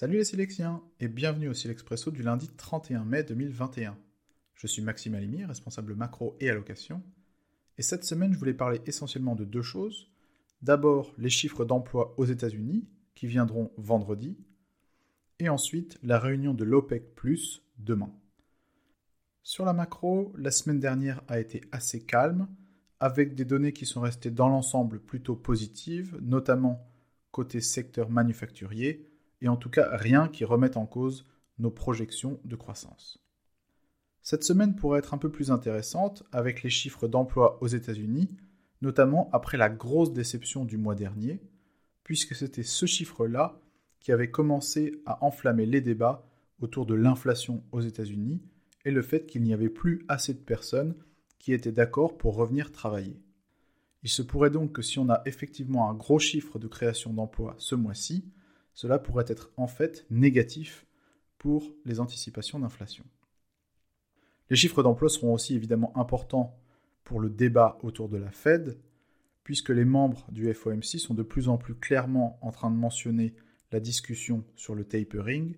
Salut les Silexiens et bienvenue au SILEXpresso du lundi 31 mai 2021. Je suis Maxime Alimi, responsable macro et allocation, et cette semaine je voulais parler essentiellement de deux choses. D'abord les chiffres d'emploi aux États-Unis qui viendront vendredi, et ensuite la réunion de l'OPEC+, demain. Sur la macro, la semaine dernière a été assez calme, avec des données qui sont restées dans l'ensemble plutôt positives, notamment côté secteur manufacturier, et en tout cas rien qui remette en cause nos projections de croissance. Cette semaine pourrait être un peu plus intéressante avec les chiffres d'emploi aux États-Unis, notamment après la grosse déception du mois dernier, puisque c'était ce chiffre-là qui avait commencé à enflammer les débats autour de l'inflation aux États-Unis et le fait qu'il n'y avait plus assez de personnes qui étaient d'accord pour revenir travailler. Il se pourrait donc que si on a effectivement un gros chiffre de création d'emplois ce mois-ci, cela pourrait être en fait négatif pour les anticipations d'inflation. Les chiffres d'emploi seront aussi évidemment importants pour le débat autour de la Fed, puisque les membres du FOMC sont de plus en plus clairement en train de mentionner la discussion sur le tapering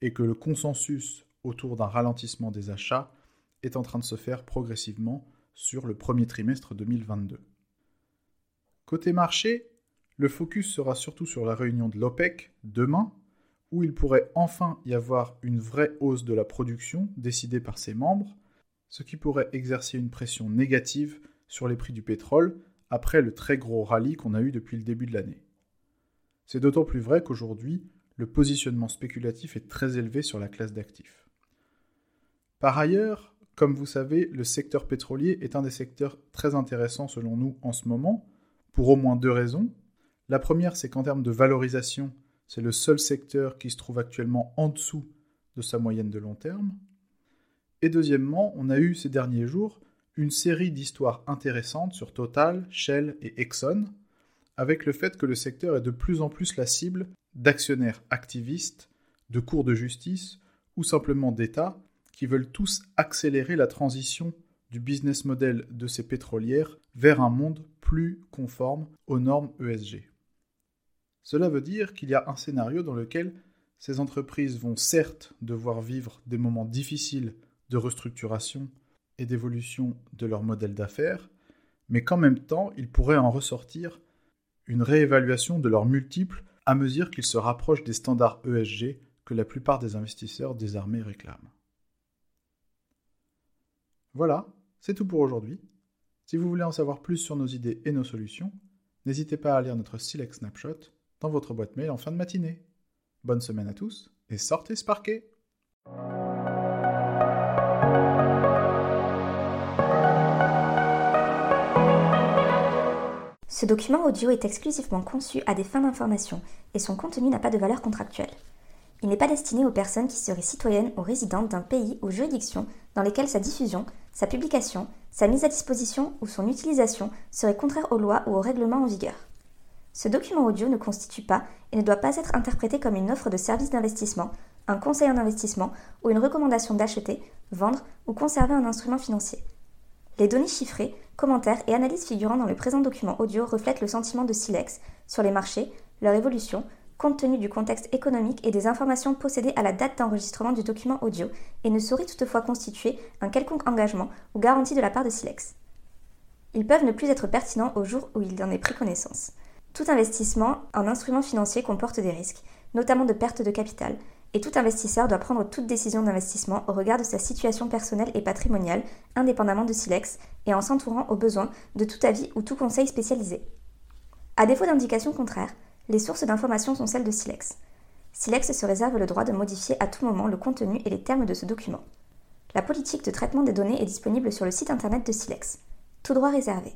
et que le consensus autour d'un ralentissement des achats est en train de se faire progressivement sur le premier trimestre 2022. Côté marché, le focus sera surtout sur la réunion de l'OPEC demain, où il pourrait enfin y avoir une vraie hausse de la production décidée par ses membres, ce qui pourrait exercer une pression négative sur les prix du pétrole après le très gros rallye qu'on a eu depuis le début de l'année. C'est d'autant plus vrai qu'aujourd'hui, le positionnement spéculatif est très élevé sur la classe d'actifs. Par ailleurs, comme vous savez, le secteur pétrolier est un des secteurs très intéressants selon nous en ce moment, pour au moins deux raisons. La première, c'est qu'en termes de valorisation, c'est le seul secteur qui se trouve actuellement en dessous de sa moyenne de long terme. Et deuxièmement, on a eu ces derniers jours une série d'histoires intéressantes sur Total, Shell et Exxon, avec le fait que le secteur est de plus en plus la cible d'actionnaires activistes, de cours de justice ou simplement d'États qui veulent tous accélérer la transition du business model de ces pétrolières vers un monde plus conforme aux normes ESG. Cela veut dire qu'il y a un scénario dans lequel ces entreprises vont certes devoir vivre des moments difficiles de restructuration et d'évolution de leur modèle d'affaires, mais qu'en même temps, il pourrait en ressortir une réévaluation de leurs multiples à mesure qu'ils se rapprochent des standards ESG que la plupart des investisseurs désarmés réclament. Voilà, c'est tout pour aujourd'hui. Si vous voulez en savoir plus sur nos idées et nos solutions, n'hésitez pas à lire notre Silex Snapshot dans votre boîte mail en fin de matinée. Bonne semaine à tous et sortez sparker! Ce document audio est exclusivement conçu à des fins d'information et son contenu n'a pas de valeur contractuelle. Il n'est pas destiné aux personnes qui seraient citoyennes ou résidentes d'un pays ou juridiction dans lesquelles sa diffusion, sa publication, sa mise à disposition ou son utilisation seraient contraires aux lois ou aux règlements en vigueur. Ce document audio ne constitue pas et ne doit pas être interprété comme une offre de service d'investissement, un conseil en investissement ou une recommandation d'acheter, vendre ou conserver un instrument financier. Les données chiffrées, commentaires et analyses figurant dans le présent document audio reflètent le sentiment de Silex sur les marchés, leur évolution, compte tenu du contexte économique et des informations possédées à la date d'enregistrement du document audio et ne saurait toutefois constituer un quelconque engagement ou garantie de la part de Silex. Ils peuvent ne plus être pertinents au jour où il en est pris connaissance. Tout investissement en instruments financiers comporte des risques, notamment de perte de capital, et tout investisseur doit prendre toute décision d'investissement au regard de sa situation personnelle et patrimoniale, indépendamment de Silex, et en s'entourant au besoin de tout avis ou tout conseil spécialisé. À défaut d'indications contraires, les sources d'information sont celles de Silex. Silex se réserve le droit de modifier à tout moment le contenu et les termes de ce document. La politique de traitement des données est disponible sur le site internet de Silex. Tout droit réservé.